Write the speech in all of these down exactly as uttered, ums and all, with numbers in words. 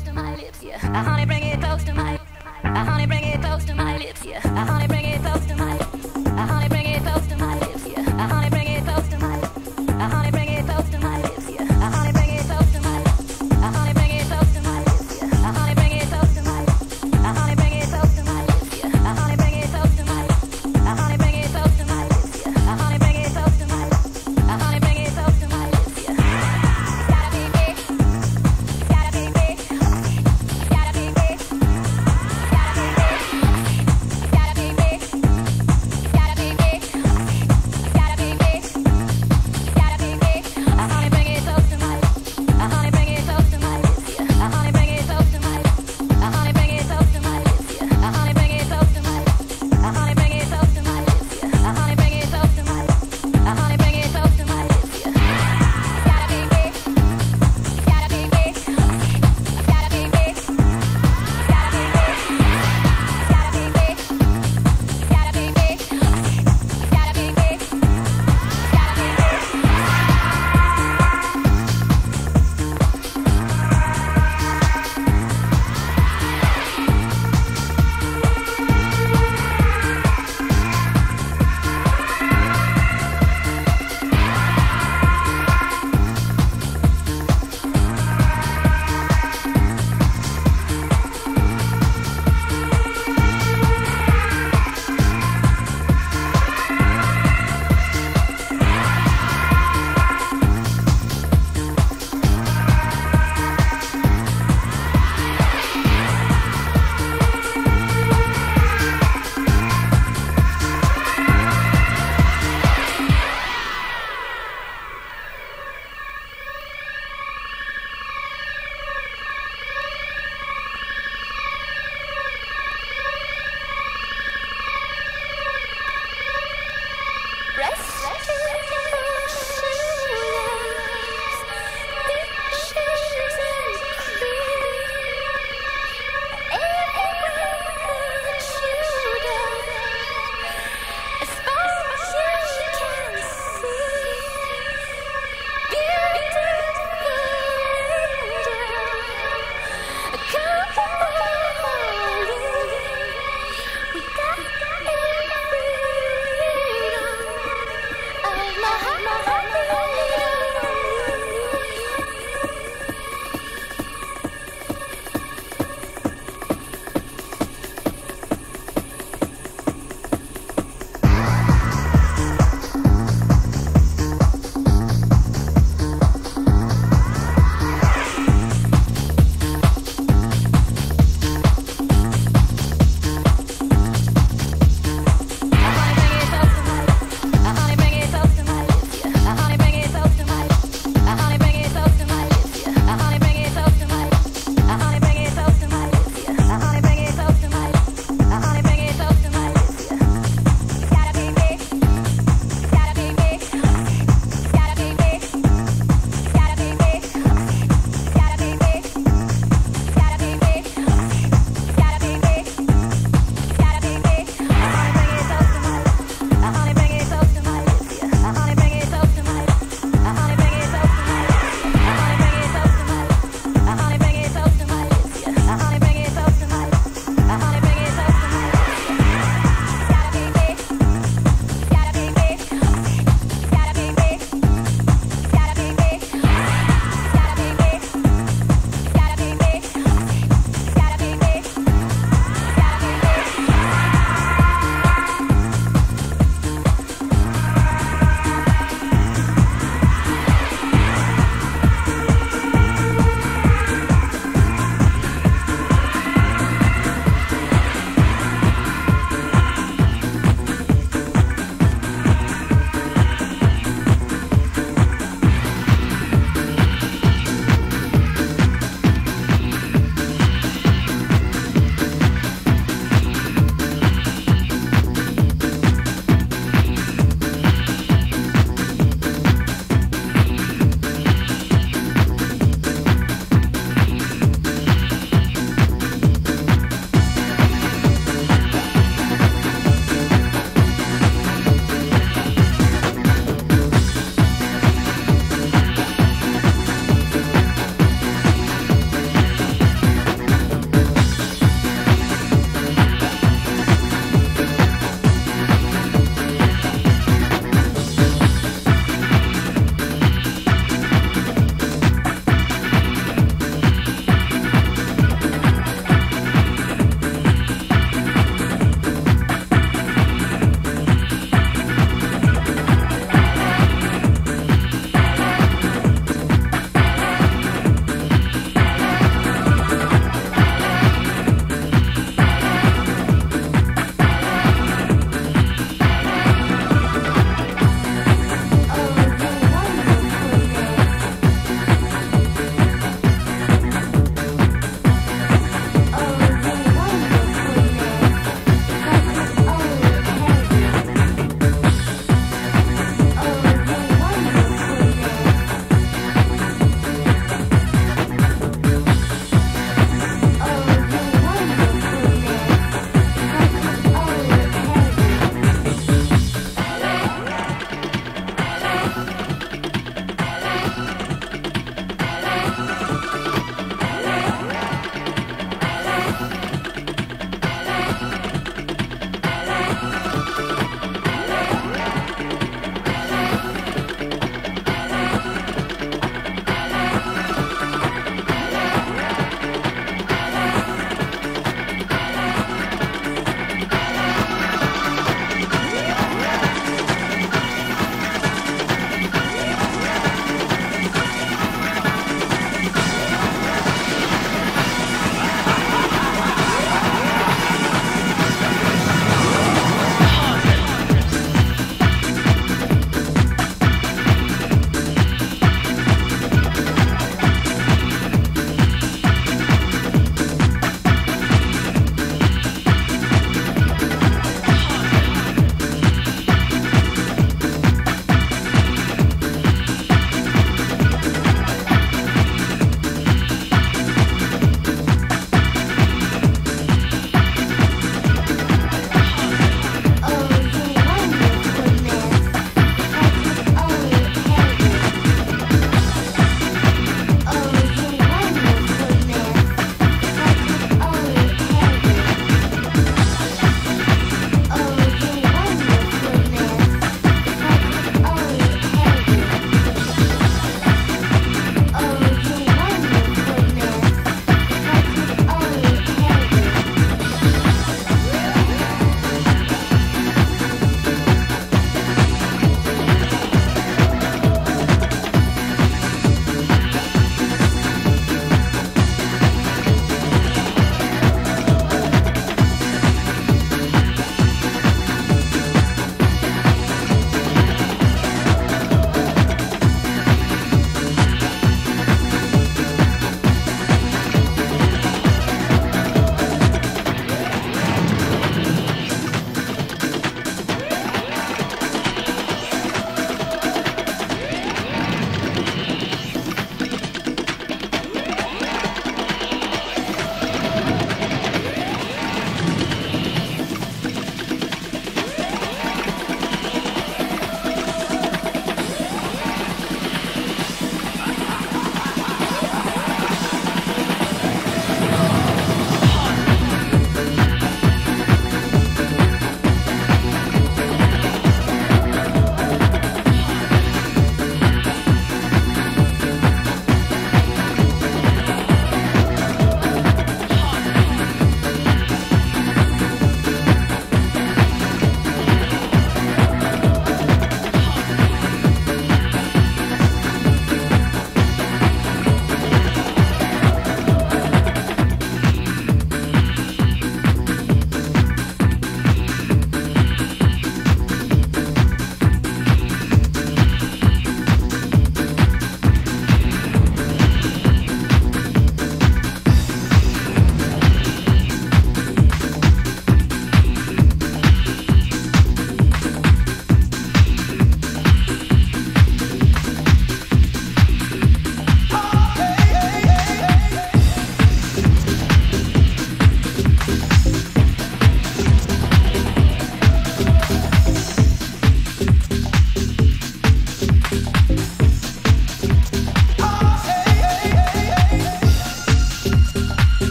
close to my lips, yeah. I honey, bring it close to my. I honey, bring it close to my lips, yeah. I honey, bring it close to my. I honey, bring it close to my lips, yeah. I honey, bring it close to my. I honey, bring it close to my lips, yeah. I honey, bring it close to my. I honey, bring it close to my lips, yeah. I honey, bring it close to my. I honey, bring it close to my lips, yeah. I honey, bring it close to my. I honey, bring it close to my lips, yeah. I honey, bring it close to my. I honey, bring it close to my lips, yeah. Gotta be big.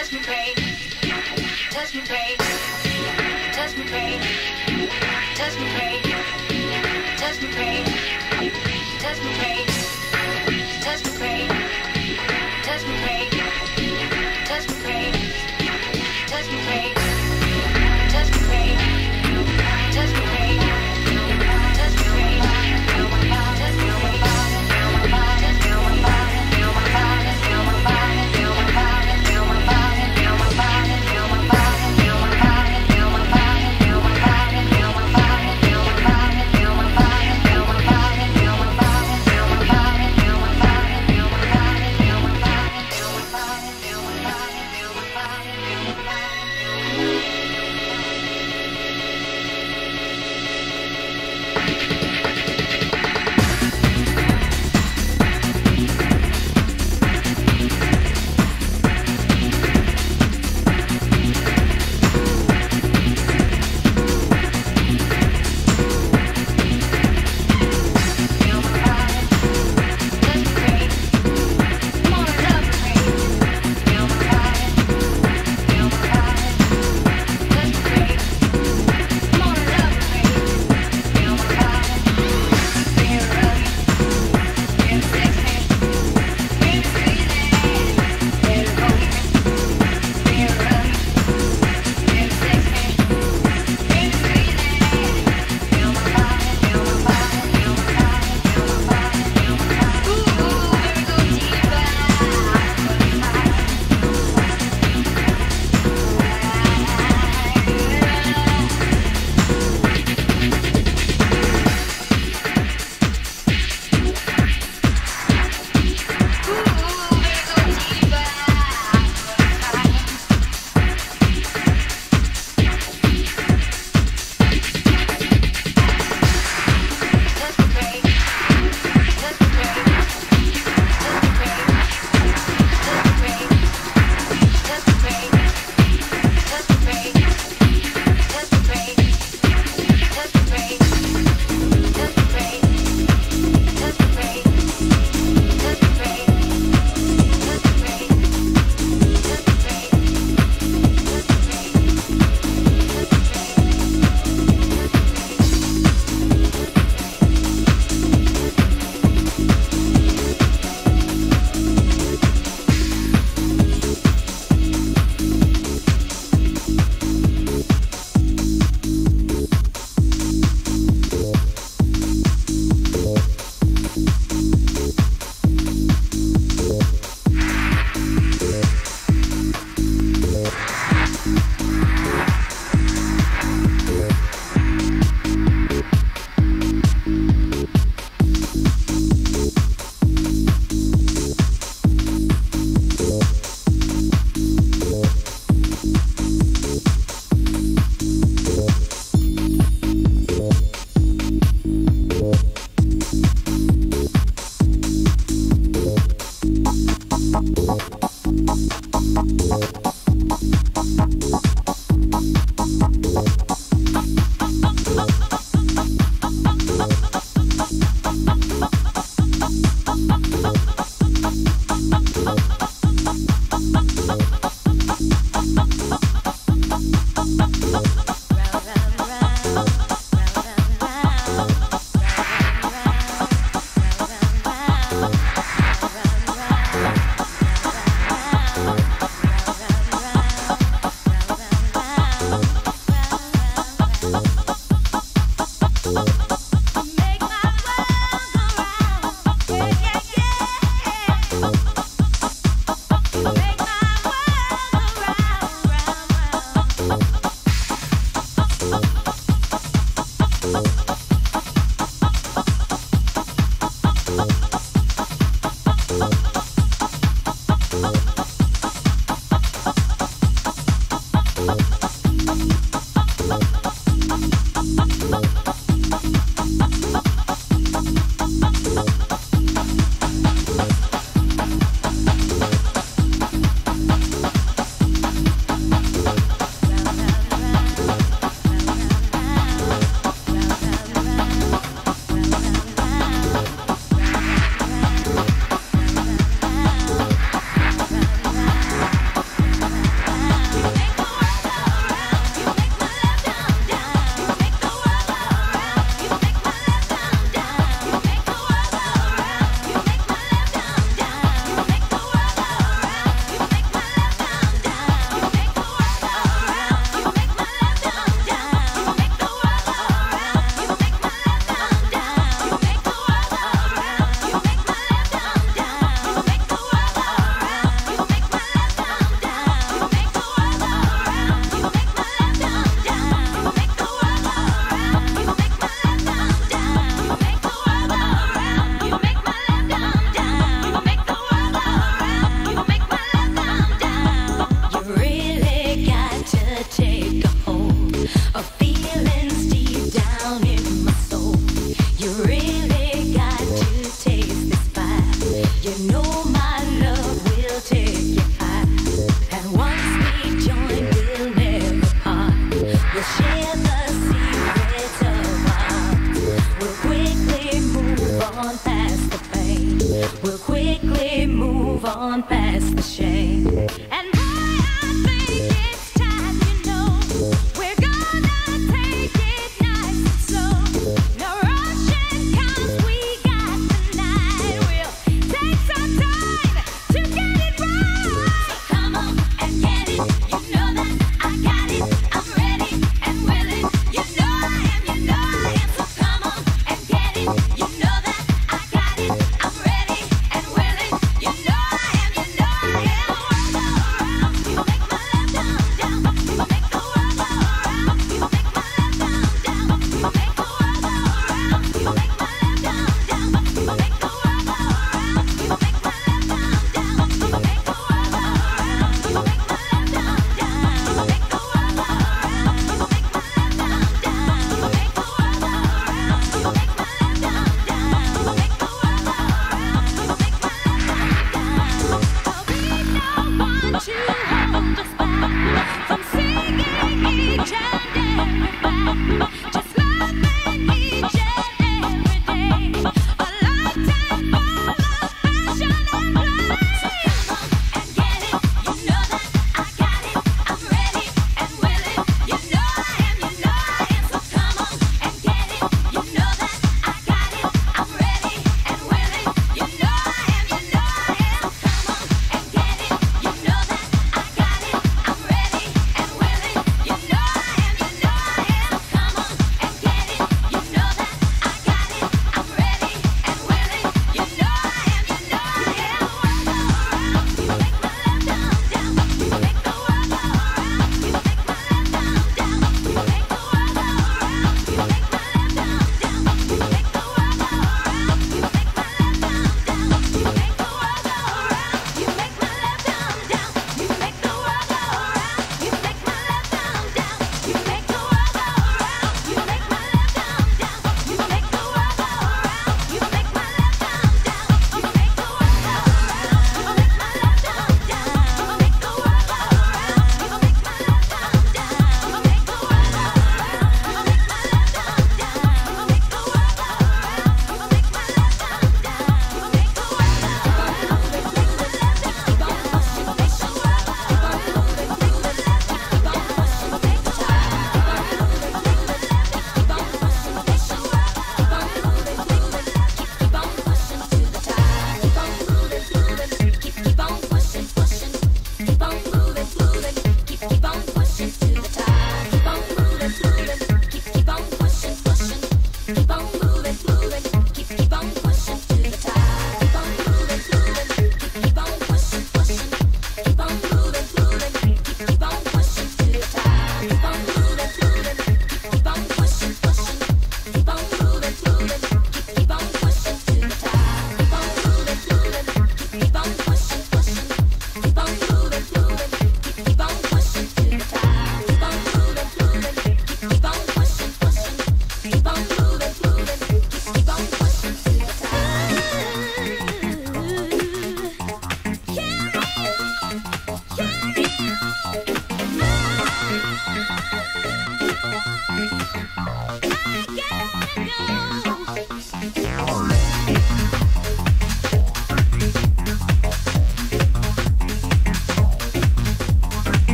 Touch me, babe. Touch me, babe. Touch me, babe. Touch me, babe. Touch me, babe. Touch me, babe. Touch me, babe. Touch me, babe. Touch me, babe. Touch me, babe. Touch me, babe. Touch me, babe. Touch me, babe. Touch me, babe. Feel my body, feel my body.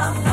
Thank you.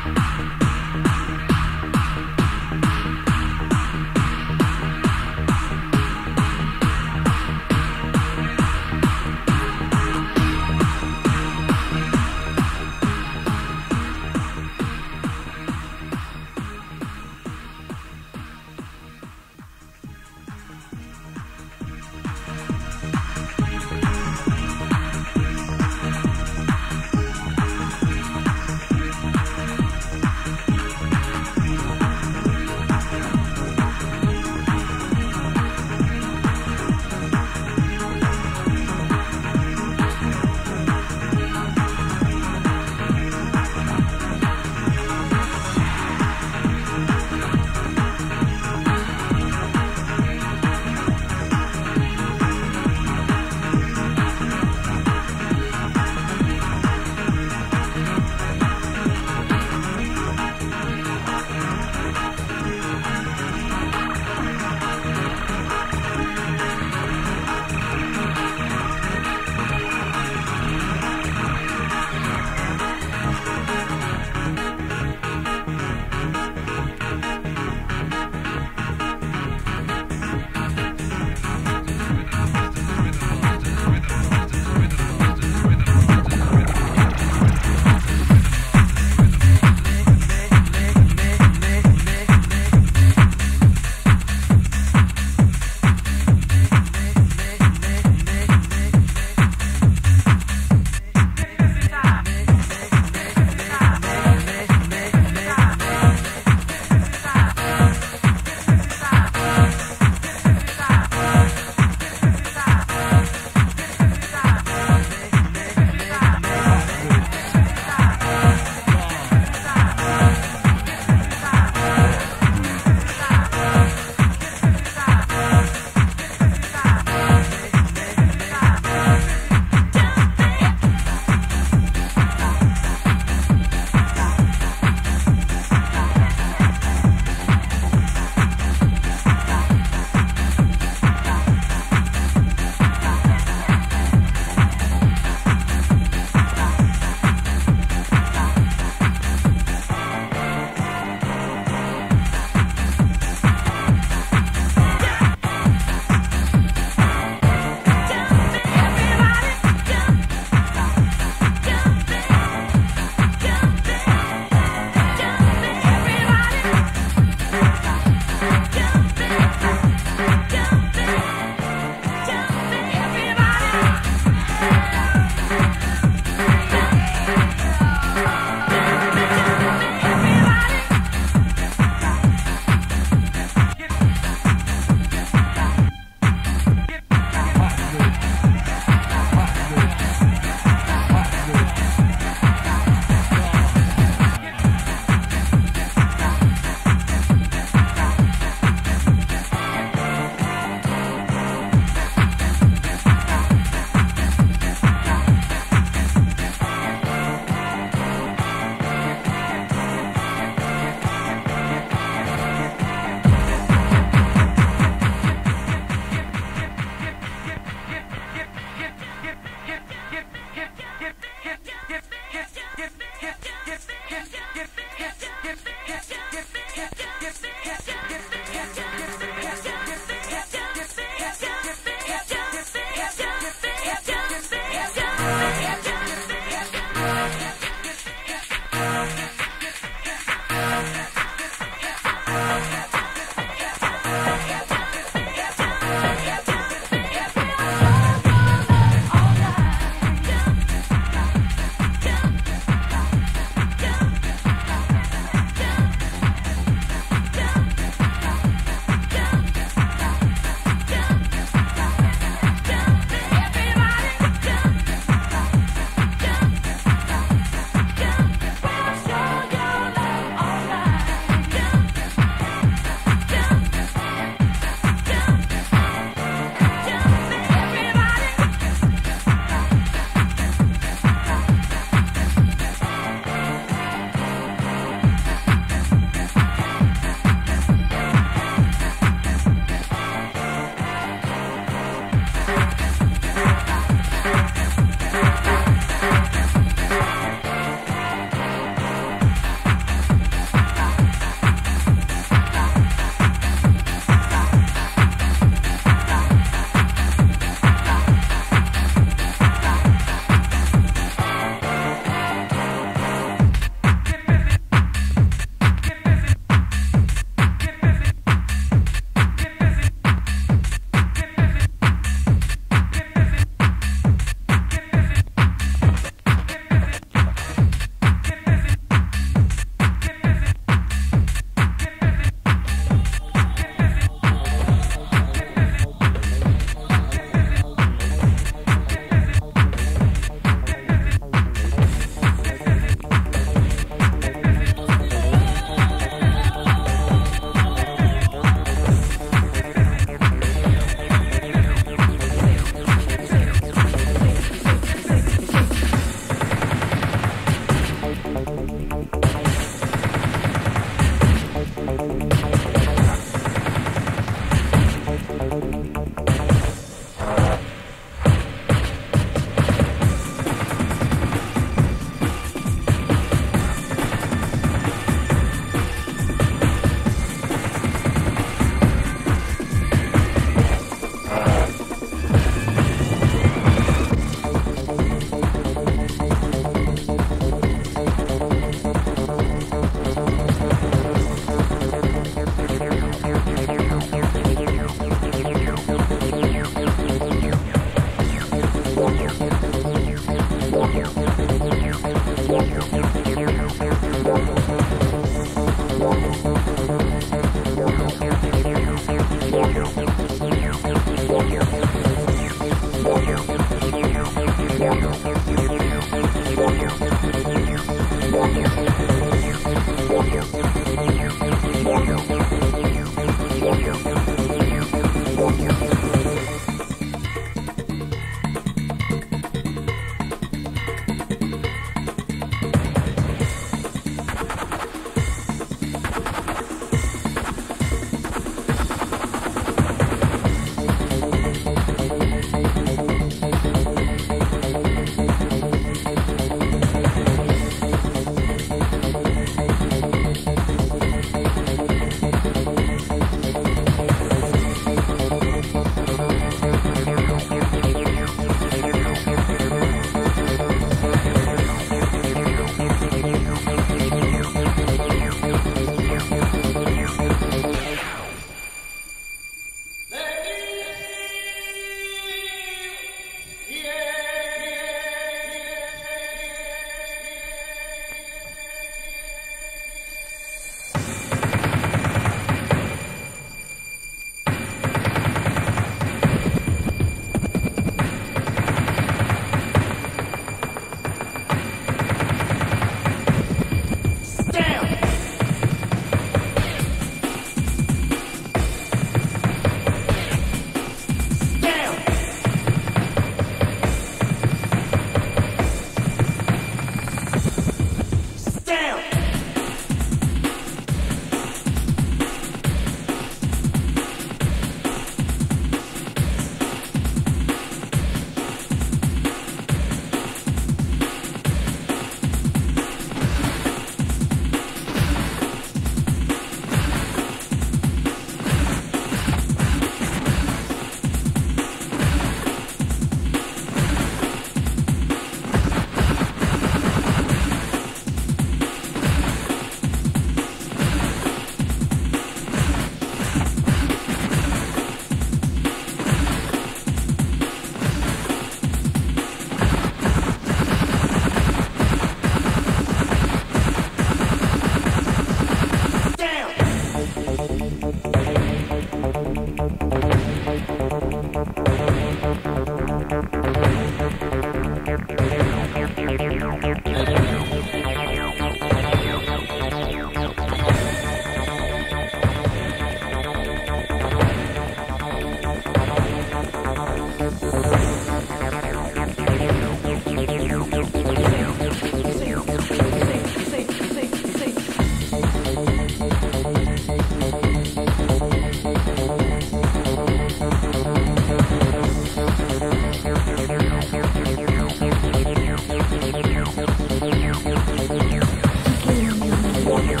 Oh,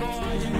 boy.